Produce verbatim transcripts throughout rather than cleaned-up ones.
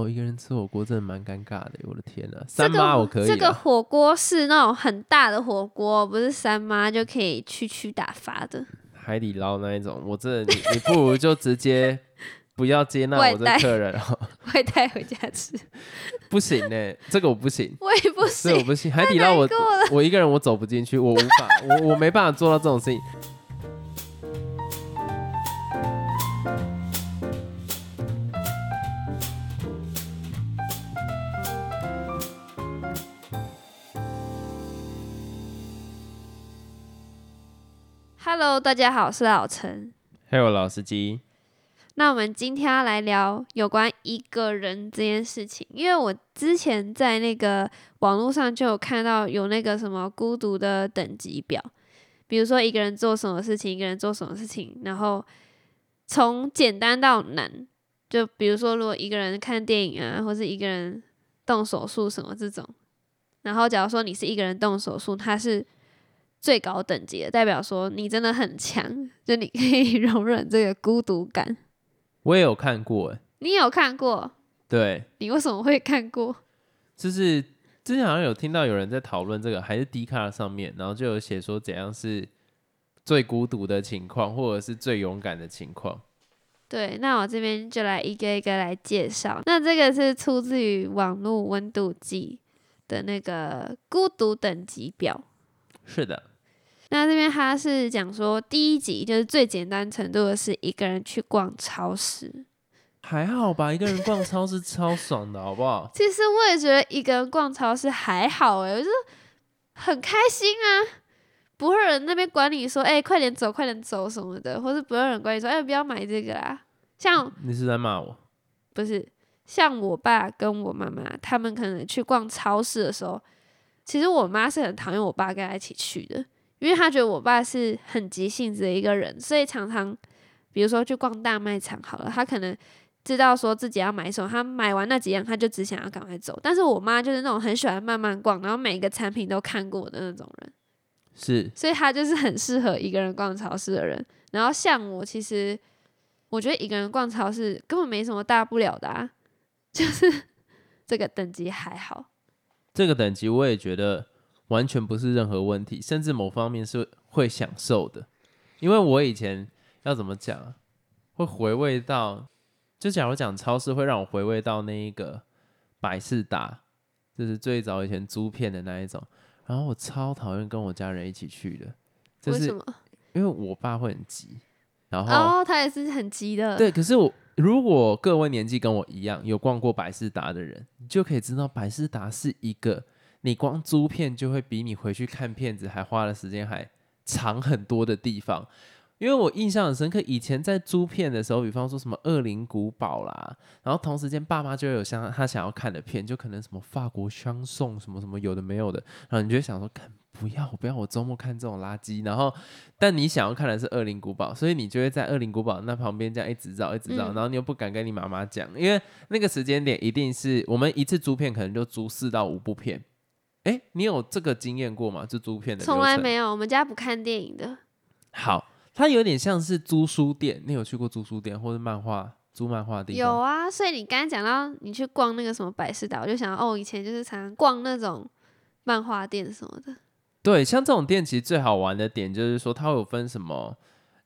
哦，一个人吃火锅真的蛮尴尬的，我的天啊，三妈我可以、啊这个、这个火锅是那种很大的火锅，不是三妈就可以区区打发的海底捞那一种，我真的 你, 你不如就直接不要接纳我这客人哦，外带回家吃不行呢、欸，这个我不行，我也不行，这个我不行，海底捞我我一个人我走不进去，我无法我我没办法做到这种事情。Hello， 大家好，我是老陈。Hey， 我老司机。那我们今天要来聊有关一个人这件事情，因为我之前在那个网络上就有看到有那个什么孤独的等级表，比如说一个人做什么事情，一个人做什么事情，然后从简单到难，就比如说如果一个人看电影啊，或是一个人动手术什么这种，然后假如说你是一个人动手术，他是最高等级的，代表说你真的很强，就你可以容忍这个孤独感。我也有看过耶。你有看过？对。你为什么会看过？就是之前好像有听到有人在讨论这个，还是 Dcard 上面，然后就有写说怎样是最孤独的情况，或者是最勇敢的情况。对，那我这边就来一个一个来介绍。那这个是出自于网络温度计的那个孤独等级表。是的。那这边他是讲说，第一集就是最简单程度的是一个人去逛超市，还好吧，一个人逛超市超爽的好不好？其实我也觉得一个人逛超市还好耶、欸、我就是很开心啊，不会有人那边管你说哎、欸、快点走快点走什么的，或是不会有人管你说哎、欸、不要买这个啦。像你是在骂我？不是，像我爸跟我妈妈他们可能去逛超市的时候，其实我妈是很讨厌我爸跟他一起去的，因为她觉得我爸是很急性子的一个人，所以常常比如说去逛大卖场好了，他可能知道说自己要买什么，他买完那几样他就只想要赶快走，但是我妈就是那种很喜欢慢慢逛，然后每个产品都看过的那种人，是，所以她就是很适合一个人逛超市的人。然后像我，其实我觉得一个人逛超市根本没什么大不了的啊，就是这个等级还好。这个等级我也觉得完全不是任何问题，甚至某方面是会享受的。因为我以前要怎么讲、啊、会回味到，就假如讲超市会让我回味到那一个百事达，就是最早以前租片的那一种，然后我超讨厌跟我家人一起去的、就是、为什么？因为我爸会很急，然后、哦、他也是很急的。对，可是我如果各位年纪跟我一样有逛过百事达的人，你就可以知道百事达是一个你光租片就会比你回去看片子还花的时间还长很多的地方。因为我印象很深刻，以前在租片的时候，比方说什么恶灵古堡啦，然后同时间爸妈就会有像他想要看的片，就可能什么法国香颂什么什么有的没有的，然后你就想说干不要不要我周末看这种垃圾，然后但你想要看的是恶灵古堡，所以你就会在恶灵古堡那旁边这样一直绕一直绕、嗯、然后你又不敢跟你妈妈讲，因为那个时间点一定是我们一次租片可能就租四到五部片。哎，你有这个经验过吗？就租片的流程？从来没有，我们家不看电影的。好，它有点像是租书店，你有去过租书店或是漫画租漫画的地方？有啊，所以你刚才讲到你去逛那个什么百事达，我就想哦，以前就是常常逛那种漫画店什么的。对，像这种店其实最好玩的点就是说，它有分什么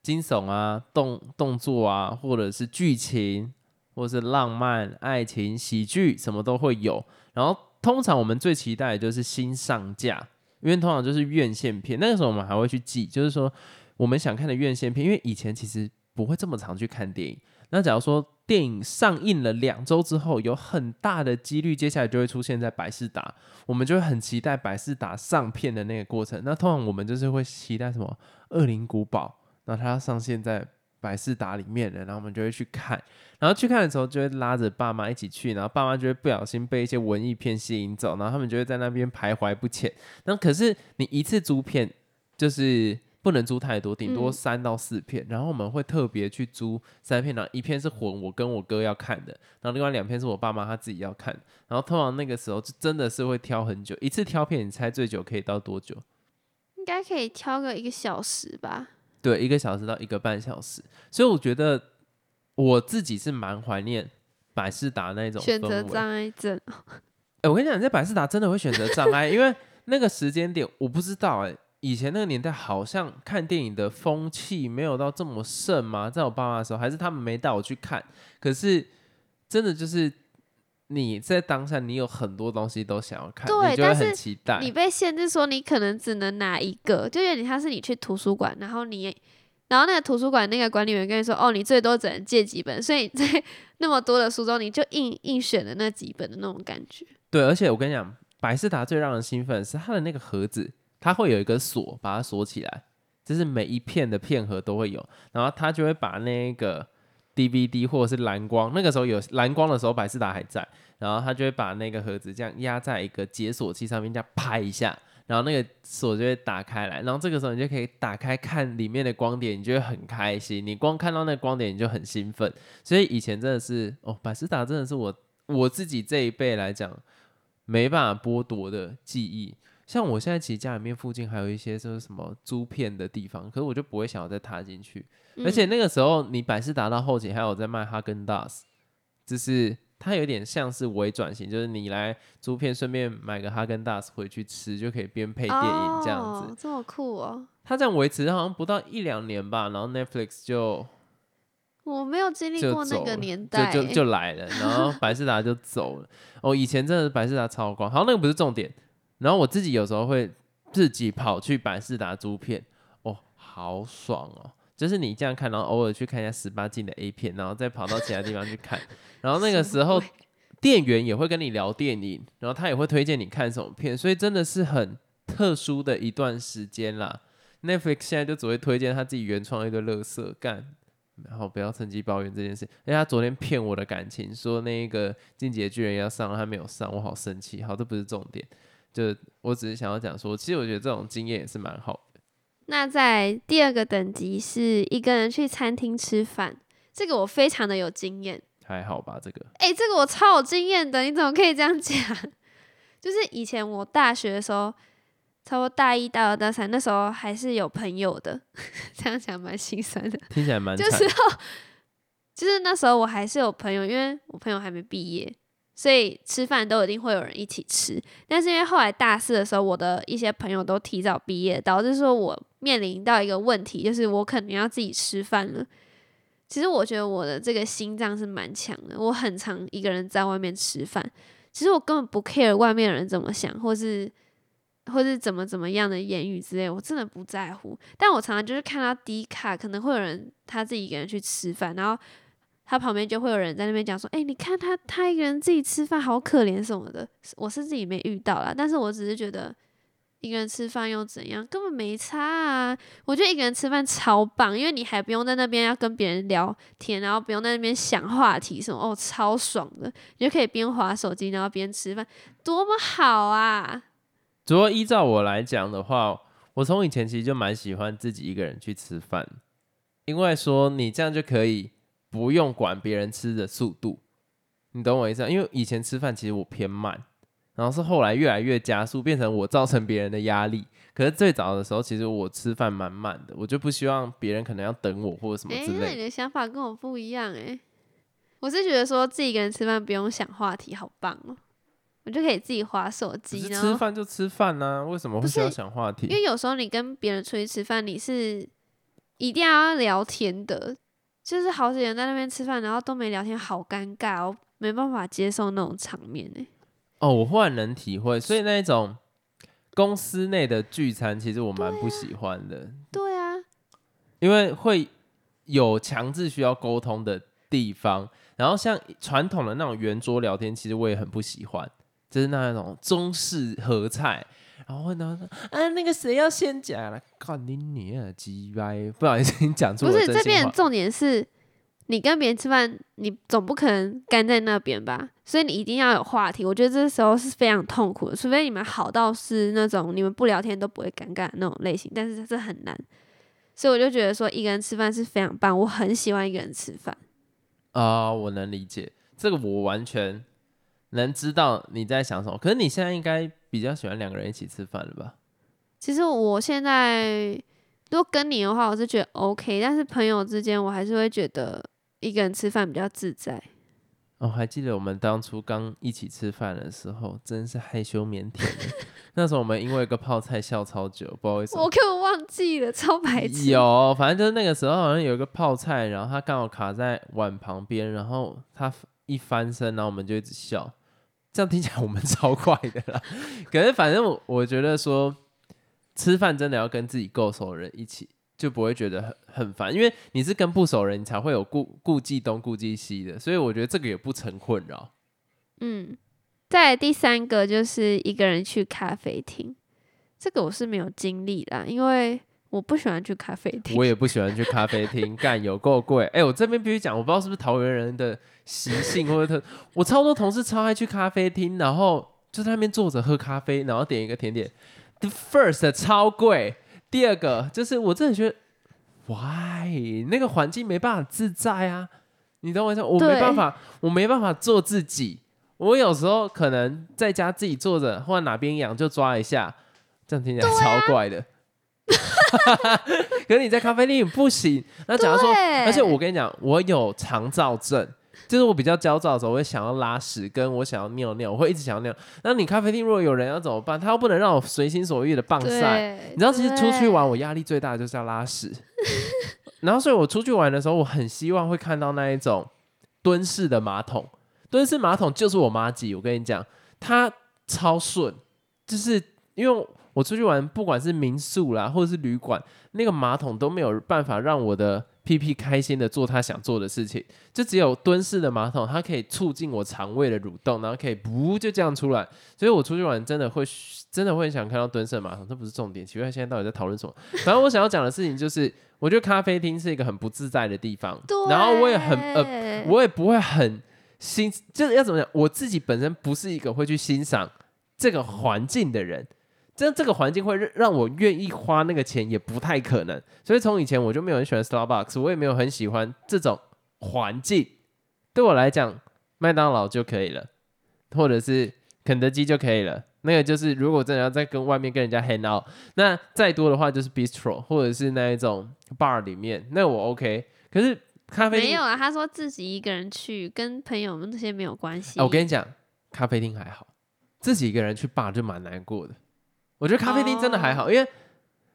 惊悚啊、动动作啊，或者是剧情，或者是浪漫、爱情、喜剧，什么都会有。然后通常我们最期待的就是新上架，因为通常就是院线片。那个时候我们还会去记，就是说我们想看的院线片，因为以前其实不会这么常去看电影。那假如说电影上映了两周之后，有很大的几率接下来就会出现在百事达，我们就会很期待百事达上片的那个过程。那通常我们就是会期待什么恶灵古堡，然后它上线在百事达里面的，然后我们就会去看，然后去看的时候就会拉着爸妈一起去，然后爸妈就会不小心被一些文艺片吸引走，然后他们就会在那边徘徊不前。那可是你一次租片就是不能租太多，顶多三到四片、嗯、然后我们会特别去租三片，然后一片是混我跟我哥要看的，然后另外两片是我爸妈他自己要看，然后通常那个时候就真的是会挑很久。一次挑片你猜最久可以到多久？应该可以挑个一个小时吧。对，一个小时到一个半小时。所以我觉得我自己是蛮怀念百事达那种选择障碍症。欸、我跟你讲，你在百事达真的会选择障碍，因为那个时间点我不知道哎、欸，以前那个年代好像看电影的风气没有到这么盛吗？在我爸妈的时候，还是他们没带我去看。可是真的就是你在当下，你有很多东西都想要看，对，你就会很期待。但是你被限制说你可能只能拿一个，就有点像是你去图书馆，然后你。然后那个图书馆那个管理员跟你说，哦，你最多只能借几本，所以在那么多的书中，你就硬硬选了那几本的那种感觉。对，而且我跟你讲，百事达最让人兴奋的是它的那个盒子，它会有一个锁把它锁起来，就是每一片的片盒都会有，然后它就会把那个 D V D 或者是蓝光，那个时候有蓝光的时候，百事达还在，然后它就会把那个盒子这样压在一个解锁器上面，这样拍一下。然后那个锁就会打开来，然后这个时候你就可以打开看里面的光碟，你就会很开心。你光看到那个光碟，你就很兴奋。所以以前真的是，哦，百事达真的是我我自己这一辈来讲没办法剥夺的记忆。像我现在其实家里面附近还有一些就是什么租片的地方，可是我就不会想要再踏进去。嗯、而且那个时候你百事达到后期还有在卖哈根达斯，就是。它有点像是微转型，就是你来租片顺便买个哈根达斯回去吃，就可以边配电影这样子。哦，这么酷哦！它这样维持好像不到一两年吧，然后 Netflix 就我没有经历过那个年代，就 就, 就, 就来了，然后百事达就走了。哦，以前真的是百事达超光，好像那个不是重点。然后我自己有时候会自己跑去百事达租片，哦，好爽哦！就是你这样看，然后偶尔去看一下十八禁的 A 片，然后再跑到其他地方去看。然后那个时候，店员也会跟你聊电影，然后他也会推荐你看什么片，所以真的是很特殊的一段时间啦。Netflix 现在就只会推荐他自己原创一堆垃圾干，然后不要趁机抱怨这件事。因为他昨天骗我的感情，说那个《进击的巨人》要上，他没有上，我好生气。好，这不是重点，就我只是想要讲说，其实我觉得这种经验也是蛮好的。那在第二个等级是一个人去餐厅吃饭，这个我非常的有经验。还好吧，这个。哎、欸，这个我超有经验的，你怎么可以这样讲？就是以前我大学的时候，差不多大一、大二、大三，那时候还是有朋友的，这样讲蛮心酸的。听起来蛮惨。就是就是那时候我还是有朋友，因为我朋友还没毕业。所以吃饭都一定会有人一起吃，但是因为后来大四的时候，我的一些朋友都提早毕业，导致说我面临到一个问题，就是我可能要自己吃饭了。其实我觉得我的这个心脏是蛮强的，我很常一个人在外面吃饭，其实我根本不 care 外面的人怎么想，或是或是怎么怎么样的言语之类，我真的不在乎。但我常常就是看到D卡可能会有人他自己一个人去吃饭，然后他旁边就会有人在那边讲说，哎、欸，你看他，他一个人自己吃饭，好可怜什么的。我是自己没遇到啦，但是我只是觉得一个人吃饭又怎样，根本没差啊。我觉得一个人吃饭超棒，因为你还不用在那边要跟别人聊天，然后不用在那边想话题什么，哦，超爽的。你就可以边滑手机，然后边吃饭，多么好啊！如果依照我来讲的话，我从以前其实就蛮喜欢自己一个人去吃饭，因为说你这样就可以。不用管别人吃的速度，你懂我意思吗？因为以前吃饭其实我偏慢，然后是后来越来越加速，变成我造成别人的压力。可是最早的时候，其实我吃饭蛮慢的，我就不希望别人可能要等我或者什么之类的。哎、欸，那你的想法跟我不一样哎、欸，我是觉得说自己一个人吃饭不用想话题，好棒哦、喔，我就可以自己滑手机。可是吃饭就吃饭啊，为什么会需要想话题？因为有时候你跟别人出去吃饭，你是一定要聊天的。就是好几人在那边吃饭，然后都没聊天，好尴尬，我没办法接受那种场面哎、欸。哦，我忽然能体会，所以那一种公司内的聚餐，其实我蛮不喜欢的。对啊，對啊，因为会有强制需要沟通的地方，然后像传统的那种圆桌聊天，其实我也很不喜欢，就是那种中式合菜。然后问他说：“啊，那个谁要先讲了？靠你娘啊，鸡掰！不好意思，你讲错了。”不是这边重点是，你跟别人吃饭，你总不可能干在那边吧？所以你一定要有话题。我觉得这时候是非常痛苦的，除非你们好到是那种你们不聊天都不会尴尬的那种类型，但是这很难。所以我就觉得说，一个人吃饭是非常棒，我很喜欢一个人吃饭。啊、呃，我能理解这个，我完全能知道你在想什么。可是你现在应该。比较喜欢两个人一起吃饭了吧？其实我现在如果跟你的话，我是觉得 OK， 但是朋友之间，我还是会觉得一个人吃饭比较自在。我、哦、还记得我们当初刚一起吃饭的时候，真是害羞腼腆的。那时候我们因为一个泡菜笑超久，不好意思，我根本忘记了，超白痴。有，反正就是那个时候好像有一个泡菜，然后它刚好卡在碗旁边，然后它一翻身，然后我们就一直笑。这样听起来我们超怪的啦。可是反正 我, 我觉得说，吃饭真的要跟自己够熟的人一起。就不会觉得 很, 很烦，因为你是跟不熟人，你才会有顾顾忌东顾忌西的，所以我觉得这个也不成困扰。嗯，再来第三个就是一个人去咖啡厅，这个我是没有经历啦，因为我不喜欢去咖啡厅。我也不喜欢去咖啡厅，干有够贵。哎、欸，我这边必须讲，我不知道是不是桃园人的习性或者特，我超多同事超爱去咖啡厅，然后就在那边坐着喝咖啡，然后点一个甜点 ，the first 超贵。第二个就是我真的觉得 why 那个环境没办法自在啊，你懂我意思，我没办法我没办法做自己，我有时候可能在家自己坐着，或者哪边痒就抓一下，这样听起来超怪的、啊、可是你在咖啡厅不行。那假如说，而且我跟你讲，我有肠躁症，就是我比较焦躁的时候，我会想要拉屎，跟我想要尿尿，我会一直想要尿。那你咖啡厅如果有人要怎么办？他又不能让我随心所欲的棒晒。你知道，其实出去玩我压力最大的就是要拉屎。然后，所以我出去玩的时候，我很希望会看到那一种蹲式的马桶。蹲式马桶就是我妈挤，我跟你讲，它超顺，就是因为我出去玩，不管是民宿啦，或者是旅馆，那个马桶都没有办法让我的屁屁开心的做他想做的事情，就只有蹲式的马桶，它可以促进我肠胃的蠕动，然后可以噗就这样出来。所以我出去玩真的会真的会想看到蹲式的马桶，这不是重点。奇怪，现在到底在讨论什么？反正我想要讲的事情就是，我觉得咖啡厅是一个很不自在的地方，然后我也很呃，我也不会很欣，就是要怎么讲，我自己本身不是一个会去欣赏这个环境的人。这这个环境会让我愿意花那个钱也不太可能，所以从以前我就没有很喜欢 Starbucks， 我也没有很喜欢这种环境。对我来讲，麦当劳就可以了，或者是肯德基就可以了。那个就是如果真的要在跟外面跟人家 hang out， 那再多的话就是 bistro 或者是那一种 bar 里面，那我 OK。可是咖啡厅没有啊，他说自己一个人去，跟朋友们那些没有关系、啊。我跟你讲，咖啡厅还好，自己一个人去 bar 就蛮难过的。我觉得咖啡厅真的还好， oh. 因为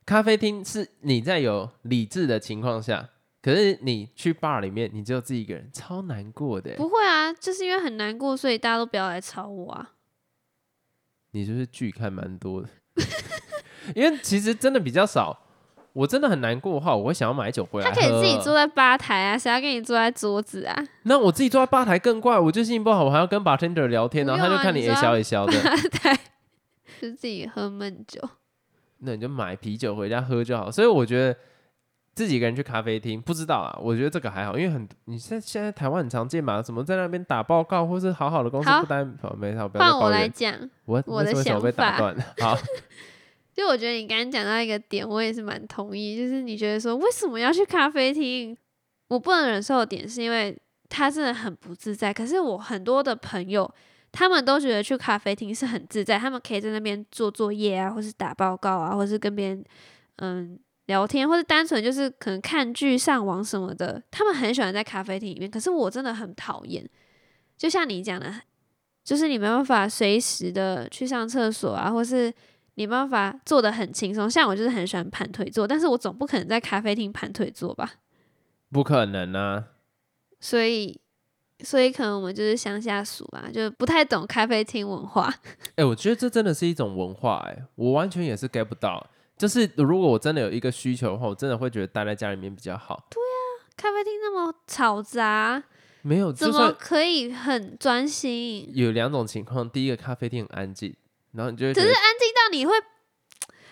咖啡厅是你在有理智的情况下，可是你去 bar 里面，你只有自己一个人，超难过的。不会啊，就是因为很难过，所以大家都不要来吵我啊。你就是剧看蛮多的，因为其实真的比较少。我真的很难过的话，我会想要买酒回来喝。他可以自己坐在吧台啊，谁要跟你坐在桌子啊？那我自己坐在吧台更怪，我就心情不好，我还要跟 bartender 聊天，然后他就看你也笑也笑的。就自己喝闷酒，那你就买啤酒回家喝就好。所以我觉得自己一个人去咖啡厅，不知道啊，我觉得这个还好，因为很你现在现在台湾很常见嘛，怎么在那边打报告，或是好好的公司不待，好、哦、没事，不要再抱怨。换我来讲，我我的想法。好，就我觉得你刚刚讲到一个点，我也是蛮同意，就是你觉得说为什么要去咖啡厅，我不能忍受的点是因为它真的很不自在。可是我很多的朋友，他们都觉得去咖啡厅是很自在，他们可以在那边做作业啊，或是打报告啊，或是跟别人嗯聊天，或是单纯就是可能看剧、上网什么的。他们很喜欢在咖啡厅里面，可是我真的很讨厌。就像你讲的，就是你没办法随时的去上厕所啊，或是你没办法坐得很轻松。像我就是很喜欢盘腿坐，但是我总不可能在咖啡厅盘腿坐吧？不可能啊！所以。所以可能我们就是乡下俗吧，就不太懂咖啡厅文化。哎、欸，我觉得这真的是一种文化、欸，哎，我完全也是 get 不到。就是如果我真的有一个需求的话，我真的会觉得待在家里面比较好。对啊，咖啡厅那么吵杂，没有怎么可以很专心？有两种情况，第一个咖啡厅很安静，然后你就会觉得只是安静到你会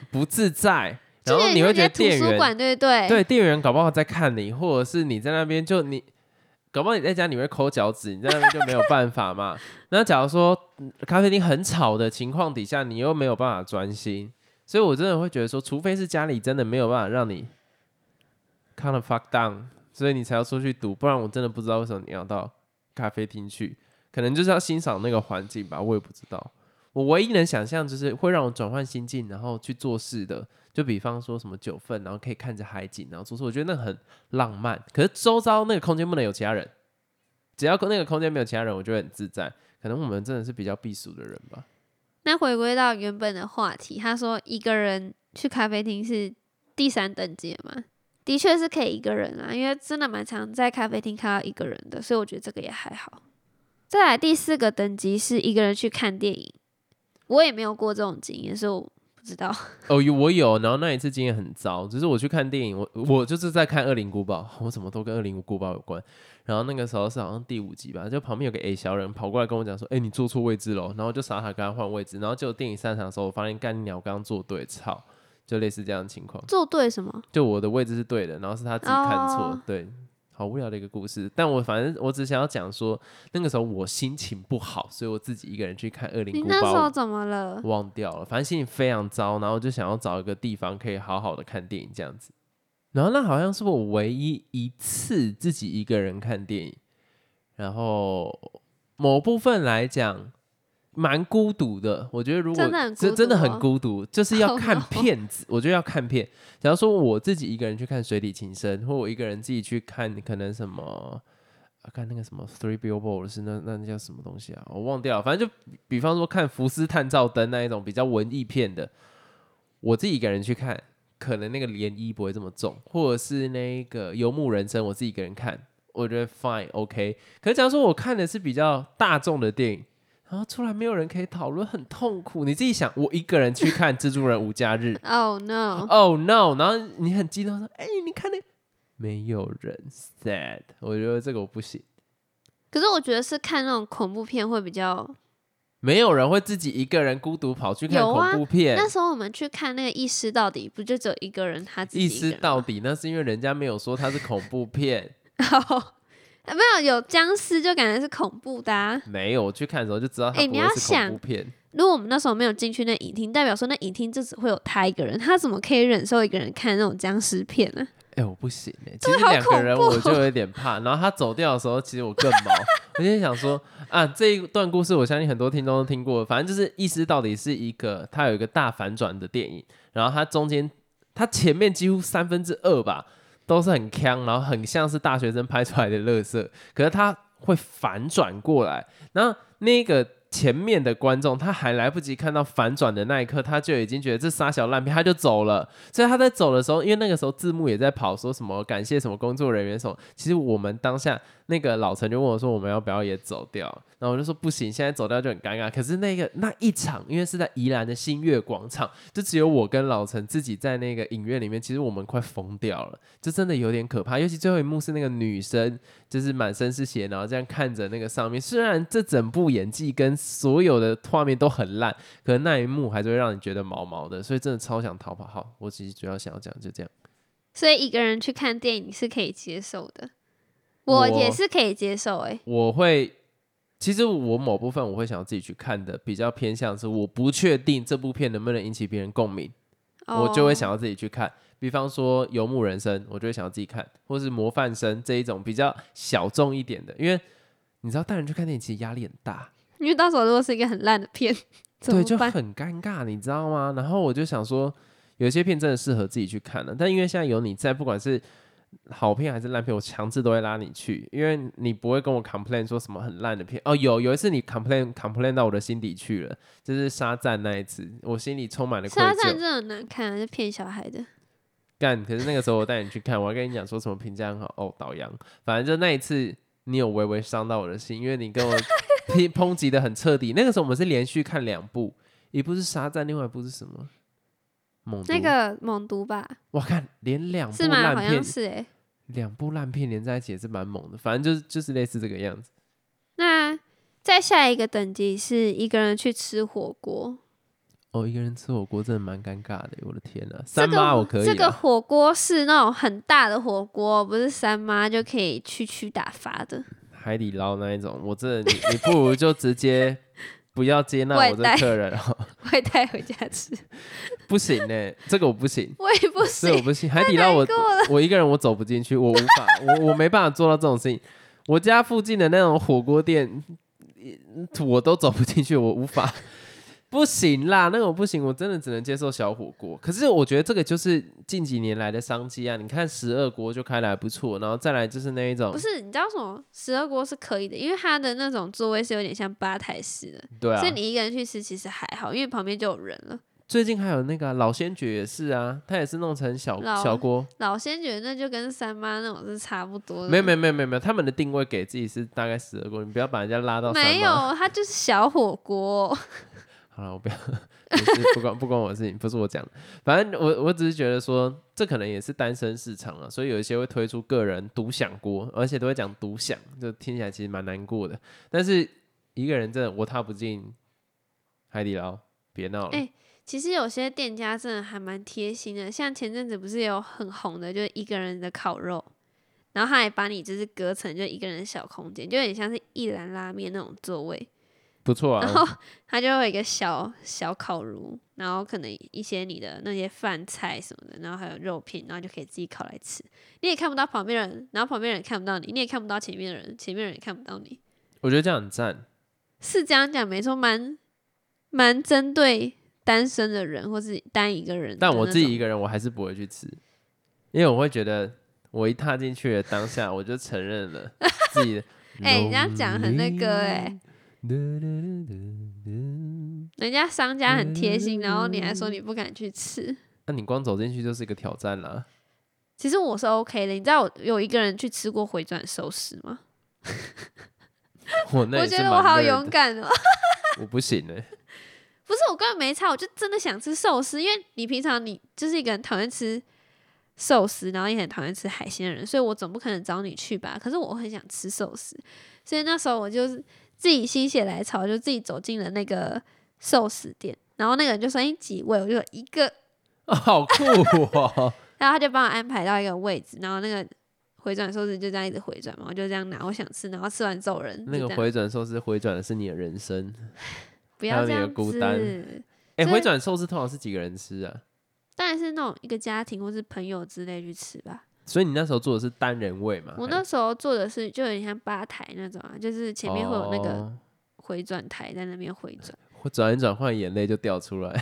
不自在。然后你会觉得店员，对对对，店员搞不好在看你，或者是你在那边就你。搞不好你在家你会抠脚趾，你在那边就没有办法嘛。那假如说咖啡厅很吵的情况底下，你又没有办法专心，所以我真的会觉得说，除非是家里真的没有办法让你 calm the fuck down， 所以你才要出去赌，不然我真的不知道为什么你要到咖啡厅去，可能就是要欣赏那个环境吧，我也不知道。我唯一能想象就是会让我转换心境，然后去做事的，就比方说什么九份，然后可以看着海景，然后做事，我觉得那很浪漫。可是周遭那个空间不能有其他人，只要那个空间没有其他人，我就会很自在。可能我们真的是比较避暑的人吧。那回归到原本的话题，他说一个人去咖啡厅是第三等级嘛？的确是可以一个人啊，因为真的蛮常在咖啡厅看到一个人的，所以我觉得这个也还好。再来第四个等级是一个人去看电影，我也没有过这种经验，所以我不知道。哦，我有，然后那一次经验很糟，就是我去看电影，我我就是在看《恶灵古堡》，我怎么都跟《恶灵古堡》有关。然后那个时候是好像第五集吧，就旁边有个 A 小人跑过来跟我讲说：“哎、欸，你坐错位置了。”然后我就傻傻跟他换位置，然后结果电影散场的时候，我发现干鸟刚刚坐对，操！就类似这样的情况。做对什么？就我的位置是对的，然后是他自己看错、oh. 对，好无聊的一个故事。但我反正我只想要讲说那个时候我心情不好，所以我自己一个人去看恶灵古堡。你那时候怎么了？忘掉了，反正心情非常糟，然后就想要找一个地方可以好好的看电影这样子。然后那好像是我唯一一次自己一个人看电影，然后某部分来讲蛮孤独的，我觉得如果真的很孤独、哦、真的很孤独，就是要看片子、oh no、我觉得要看片。假如说我自己一个人去看《水底情深》，或我一个人自己去看可能什么、啊、看那个什么 Three Billboards 那那叫什么东西啊，我忘掉了。反正就比方说看《福斯探照灯》那一种比较文艺片的，我自己一个人去看可能那个涟漪不会这么重，或者是那个《游牧人生》我自己一个人看我觉得 fine OK。 可是假如说我看的是比较大众的电影，然后出来没有人可以讨论，很痛苦。你自己想，我一个人去看《蜘蛛人无家日》，Oh no， Oh no， 然后你很激动说：“哎、欸，你看那没有人 sad。”我觉得这个我不行。可是我觉得是看那种恐怖片会比较，没有人会自己一个人孤独跑去看恐怖片。有啊，那时候我们去看那个《一尸到底》，不就只有一个人他自己一个人？一尸到底那是因为人家没有说他是恐怖片。oh.没有，有僵尸就感觉是恐怖的、啊、没有，我去看的时候就知道它不会是恐怖片、欸、你要想如果我们那时候没有进去那影厅，代表说那影厅就只会有他一个人，他怎么可以忍受一个人看那种僵尸片呢、啊？哎、欸，我不行哎、欸，其实两个人我就有点怕。然后他走掉的时候，其实我更毛。我就想说啊，这一段故事我相信很多听众都听过，反正就是《意思到底》是一个它有一个大反转的电影，然后它中间它前面几乎三分之二吧。都是很呛，然后很像是大学生拍出来的垃圾，可是他会反转过来，然后那个前面的观众他还来不及看到反转的那一刻，他就已经觉得这三小烂片，他就走了。所以他在走的时候，因为那个时候字幕也在跑，说什么感谢什么工作人员什么，其实我们当下那个老陈就问我说我们要不要也走掉，然后我就说不行，现在走掉就很尴尬。可是那个那一场因为是在宜兰的新月广场，就只有我跟老陈自己在那个影院里面，其实我们快疯掉了，就真的有点可怕。尤其最后一幕是那个女生就是满身是血，然后这样看着那个上面，虽然这整部演技跟所有的画面都很烂，可是那一幕还是会让你觉得毛毛的，所以真的超想逃跑。好，我其实主要想要讲就这样。所以一个人去看电影是可以接受的，我也是可以接受欸。我会，其实我某部分我会想要自己去看的，比较偏向是我不确定这部片能不能引起别人共鸣、oh. 我就会想要自己去看。比方说游牧人生我就会想要自己看，或是模范生这一种比较小众一点的，因为你知道带人去看电影其实压力很大，因为到时候如果是一个很烂的片怎么办？对，就很尴尬你知道吗？然后我就想说有些片真的适合自己去看了，但因为现在有你在，不管是好片还是烂片，我强制都会拉你去，因为你不会跟我 complain 说什么很烂的片哦。有有一次你 complain complain 到我的心底去了，就是沙赞那一次，我心里充满了愧疚。沙赞真的很难看、啊，是骗小孩的。干，可是那个时候我带你去看，我还跟你讲说什么评价很好哦，倒洋。反正就那一次，你有微微伤到我的心，因为你跟我抨击的很彻底。那个时候我们是连续看两部，一部是沙赞，另外一部是什么？猛毒那个猛毒吧，哇看连两部烂片，是吗？好像是欸，两部烂片连在一起也是蛮猛的。反正就是就是类似这个样子。那再下一个等级是一个人去吃火锅。哦，一个人吃火锅真的蛮尴尬的，我的天啊！三妈我可以啦，这个火锅是那种很大的火锅，不是三妈就可以区区打发的。海底捞那一种，我真的 你, 你不如就直接。不要接纳我这客人哦，外带回家吃不行呢、欸，这个我不行，我也不行，这我不行。海底捞我我一个人我走不进去，我无法，我我没办法做到这种事情。我家附近的那种火锅店，我都走不进去，我无法。不行啦，那种不行，我真的只能接受小火锅。可是我觉得这个就是近几年来的商机啊！你看十二锅就开得还不错，然后再来就是那一种，不是你知道什么？十二锅是可以的，因为它的那种座位是有点像吧台式的，对啊，所以你一个人去吃其实还好，因为旁边就有人了。最近还有那个、啊、老仙爵也是啊，他也是弄成小小锅。老仙爵那就跟三妈那种是差不多的。没有没有没有没有，他们的定位给自己是大概十二锅，你不要把人家拉到三妈。没有，他就是小火锅。好了，我不要，不关不关我的事情，不是我讲的。反正我我只是觉得说，这可能也是单身市场啊，所以有一些会推出个人独享锅，而且都会讲独享，就听起来其实蛮难过的。但是一个人真的我踏不进海底捞，别闹了。欸其实有些店家真的还蛮贴心的，像前阵子不是有很红的，就是一个人的烤肉，然后他还把你就是隔成就一个人的小空间，就有点像是一兰拉面那种座位，不错啊。然后他就有一个小小烤炉，然后可能一些你的那些饭菜什么的，然后还有肉片，然后就可以自己烤来吃。你也看不到旁边人，然后旁边人看不到你，你也看不到前面的人，前面人也看不到你。我觉得这样很赞。是这样讲没错，蛮蛮针对单身的人或是单一个人，但我自己一个人我还是不会去吃，因为我会觉得我一踏进去的当下我就承认了自己的哎、欸，你这样讲很那个哎、欸，人家商家很贴心，然后你还说你不敢去吃，那你光走进去就是一个挑战啦。其实我是 OK 的，你知道我有一个人去吃过回转寿司吗？我那也是蛮热的，我觉得我好勇敢哦我不行哎、欸不是我根本没差，我就真的想吃寿司，因为你平常你就是一个很讨厌吃寿司，然后也很讨厌吃海鲜的人，所以我总不可能找你去吧。可是我很想吃寿司，所以那时候我就是自己心血来潮，就自己走进了那个寿司店，然后那个人就说：“你几位？”我就说：“一个。”哦，好酷哦！然后他就帮我安排到一个位置，然后那个回转寿司就这样一直回转嘛，我就这样拿我想吃，然后吃完走人。那个回转寿司回转的是你的人生。不要这样子。哎、欸，回转寿司通常是几个人吃啊？当然是那种一个家庭或是朋友之类去吃吧。所以你那时候做的是单人位嘛？我那时候做的是就有点像吧台那种啊，就是前面会有那个回转台在那边回转，我转一转，换眼泪就掉出来。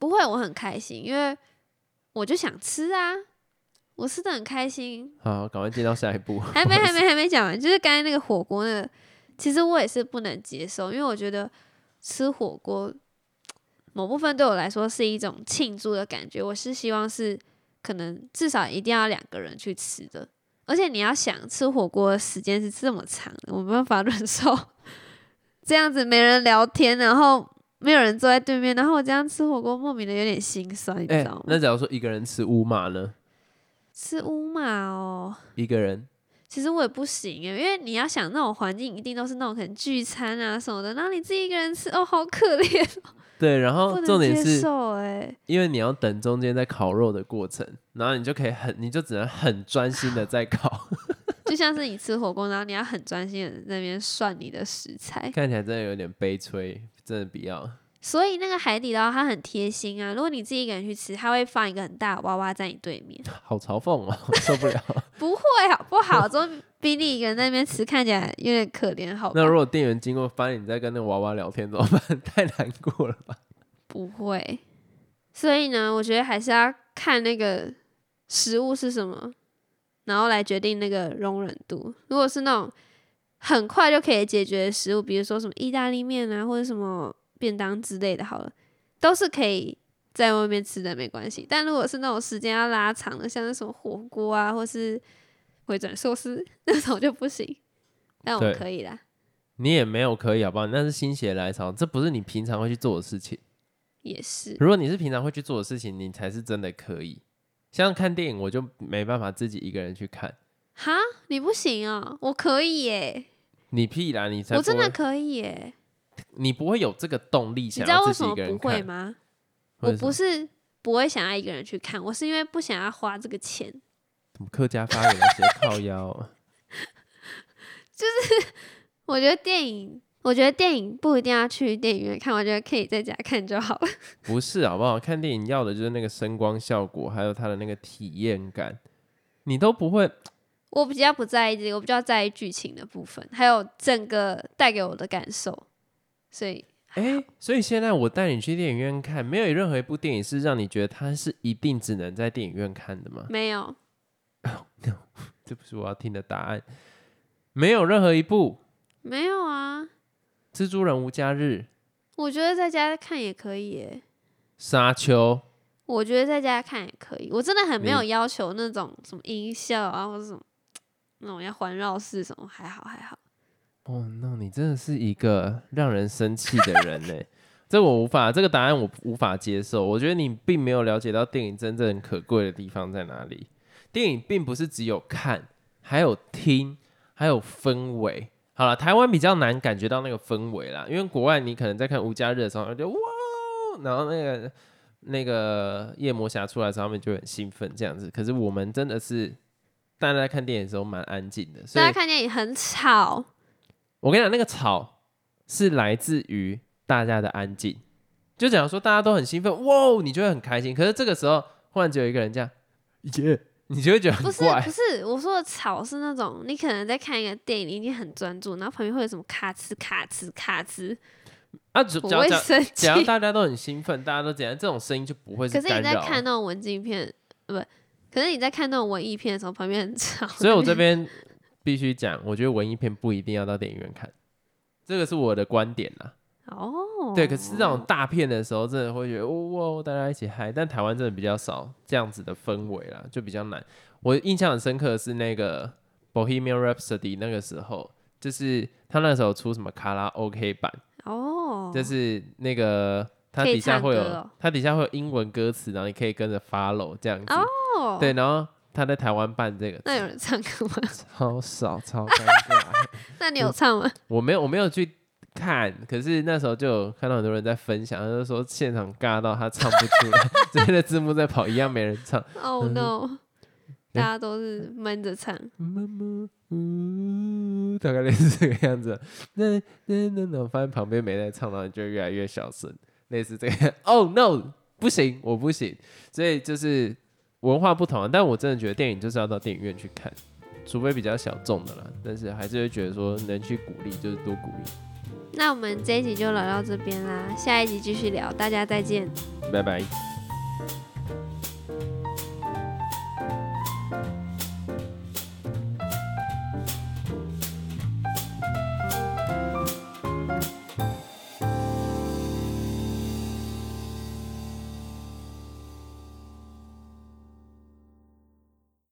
不会，我很开心，因为我就想吃啊，我吃的很开心。好，赶快进到下一步。还没，还没，还没讲完，就是刚才那个火锅那个，其实我也是不能接受，因为我觉得。吃火锅某部分对我来说是一种庆祝的感觉，我是希望是可能至少一定要两个人去吃的，而且你要想吃火锅的时间是这么长的，我没办法忍受这样子没人聊天，然后没有人坐在对面，然后我这样吃火锅莫名的有点心酸、欸、你知道吗？那假如说一个人吃乌马呢？吃乌马哦，一个人其实我也不行耶，因为你要想那种环境一定都是那种可能聚餐啊什么的，然后你自己一个人吃哦，好可怜、哦、对，然后重点是因为你要等中间在烤肉的过程，然后你就可以很你就只能很专心的在烤就像是你吃火锅然后你要很专心的在那边涮你的食材，看起来真的有点悲催，真的不要。所以那个海底捞它很贴心啊，如果你自己一个人去吃，它会放一个很大的娃娃在你对面。好嘲讽哦，我受不了不会好不好，总比你一个人在那边吃看起来有点可怜好吧。那如果店员经过发现你在跟那个娃娃聊天怎么办？太难过了吧。不会，所以呢我觉得还是要看那个食物是什么，然后来决定那个容忍度。如果是那种很快就可以解决的食物，比如说什么意大利面啊或者什么便当之类的好了，都是可以在外面吃的没关系，但如果是那种时间要拉长的，像是什么火锅啊或是回转寿司那种就不行，但我可以啦。你也没有可以好不好，那是心血来潮，这不是你平常会去做的事情。也是，如果你是平常会去做的事情你才是真的可以，像看电影我就没办法自己一个人去看。哈，你不行啊、喔、我可以耶、欸、你屁啦，你才不我真的可以耶、欸，你不会有这个动力想要自己一个人看。你知道为什么不会吗？我不是不会想要一个人去看，我是因为不想要花这个钱。怎么客家发言直接靠腰、啊、就是我觉得电影我觉得电影不一定要去电影院看，我觉得可以在家看就好了。不是好不好，看电影要的就是那个声光效果还有它的那个体验感，你都不会。我比较不在意这个，我比较在意剧情的部分还有整个带给我的感受，所以哎，所以现在我带你去电影院看，没有任何一部电影是让你觉得它是一定只能在电影院看的吗？没有。这不是我要听的答案。没有任何一部。没有啊。蜘蛛人无家日，我觉得在家看也可以耶。沙丘，我觉得在家看也可以。我真的很没有要求那种什么音效啊，或者什么那种要环绕式什么，还好还好。哦，那你真的是一个让人生气的人呢。这我无法，这个答案我无法接受。我觉得你并没有了解到电影真正可贵的地方在哪里。电影并不是只有看，还有听，还有氛围。好啦，台湾比较难感觉到那个氛围啦，因为国外你可能在看无家日的时候就哇，然后那个那个夜魔侠出来的时候他们就很兴奋这样子，可是我们真的是大家在看电影的时候蛮安静的，所以大家看电影很吵。我跟你讲，那个吵是来自于大家的安静，就假如说大家都很兴奋哇，你就会很开心，可是这个时候忽然只有一个人这样耶，你就会觉得很怪。不是不是，我说的吵是那种你可能在看一个电影，你已经很专注，然后旁边会有什么咔哧咔哧咔哧啊，只要只要大家都很兴奋，大家都怎样，这种声音就不会是干扰。可是你在看那种文静片，不，可是你在看那种文艺片的时候，旁边很吵。所以我这边必须讲，我觉得文艺片不一定要到电影院看，这个是我的观点啦。哦，对，可是那种大片的时候，真的会觉得哇，大家一起嗨。但台湾真的比较少这样子的氛围啦，就比较难。我印象很深刻的是那个 Bohemian Rhapsody， 那个时候就是他那时候出什么卡拉 OK 版哦，就是那个他底下会有、哦、他底下会有英文歌词，然后你可以跟着 follow 这样子哦。对，然后他在台湾办这个，那有人唱歌吗？超少，超尴尬。那你有唱吗？我没有，我没有去。看，可是那时候就有看到很多人在分享，他就说现场尬到他唱不出来，所以那字幕在跑，一样没人唱。Oh no！、嗯、大家都是闷着唱，妈妈、嗯，大概类似这个样子。那那那那，发现旁边没在唱，然后你就越来越小声，类似这个样。Oh no！ 不行，我不行。所以就是文化不同，但我真的觉得电影就是要到电影院去看，除非比较小众的啦，但是还是会觉得说能去鼓励就是多鼓励。那我们这一集就聊到这边啦，下一集继续聊，大家再见，拜拜。